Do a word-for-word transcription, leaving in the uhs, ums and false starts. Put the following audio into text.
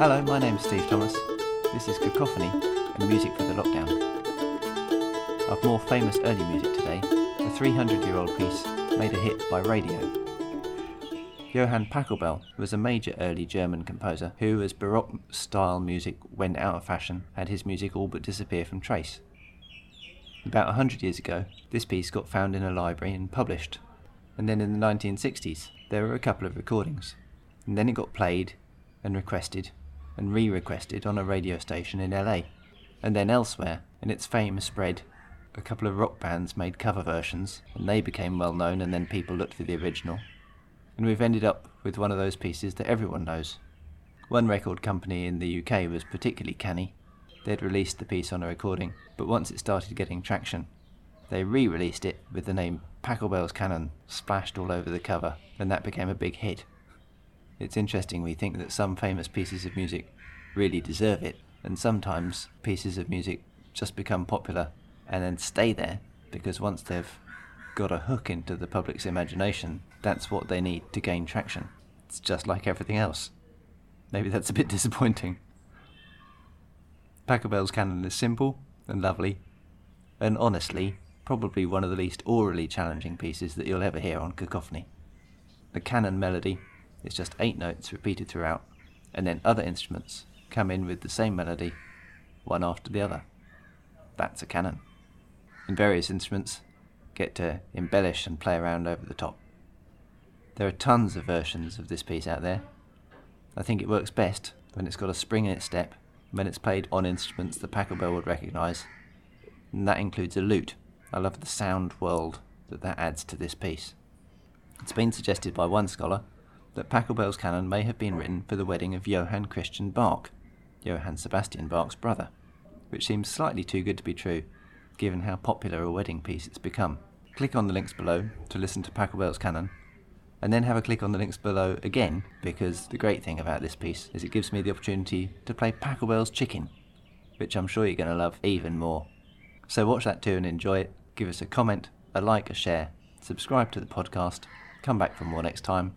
Hello, my name's Steve Thomas. This is Cacophony and Music for the Lockdown. Of more famous early music today, the three hundred year old piece made a hit by radio. Johann Pachelbel was a major early German composer who, as Baroque style music went out of fashion, had his music all but disappear from trace. About one hundred years ago, this piece got found in a library and published. And then in the nineteen sixties, there were a couple of recordings. And then it got played and requested and re-requested on a radio station in L A, and then elsewhere, and its fame spread. A couple of rock bands made cover versions, and they became well known, and then people looked for the original. And we've ended up with one of those pieces that everyone knows. One record company in the U K was particularly canny. They'd released the piece on a recording, but once it started getting traction, they re-released it with the name Pachelbel's Canon splashed all over the cover, and that became a big hit. It's interesting, we think that some famous pieces of music really deserve it, and sometimes pieces of music just become popular and then stay there, because once they've got a hook into the public's imagination, that's what they need to gain traction. It's just like everything else. Maybe that's a bit disappointing. Pachelbel's Canon is simple and lovely, and honestly, probably one of the least orally challenging pieces that you'll ever hear on Cacophony. The canon melody, it's just eight notes repeated throughout, and then other instruments come in with the same melody, one after the other. That's a canon. And various instruments get to embellish and play around over the top. There are tons of versions of this piece out there. I think it works best when it's got a spring in its step, when it's played on instruments the Pachelbel would recognise, and that includes a lute. I love the sound world that that adds to this piece. It's been suggested by one scholar that Pachelbel's Canon may have been written for the wedding of Johann Christian Bach, Johann Sebastian Bach's brother, which seems slightly too good to be true, given how popular a wedding piece it's become. Click on the links below to listen to Pachelbel's Canon, and then have a click on the links below again, because the great thing about this piece is it gives me the opportunity to play Pachelbel's Chicken, which I'm sure you're going to love even more. So watch that too and enjoy it. Give us a comment, a like, a share, subscribe to the podcast, come back for more next time.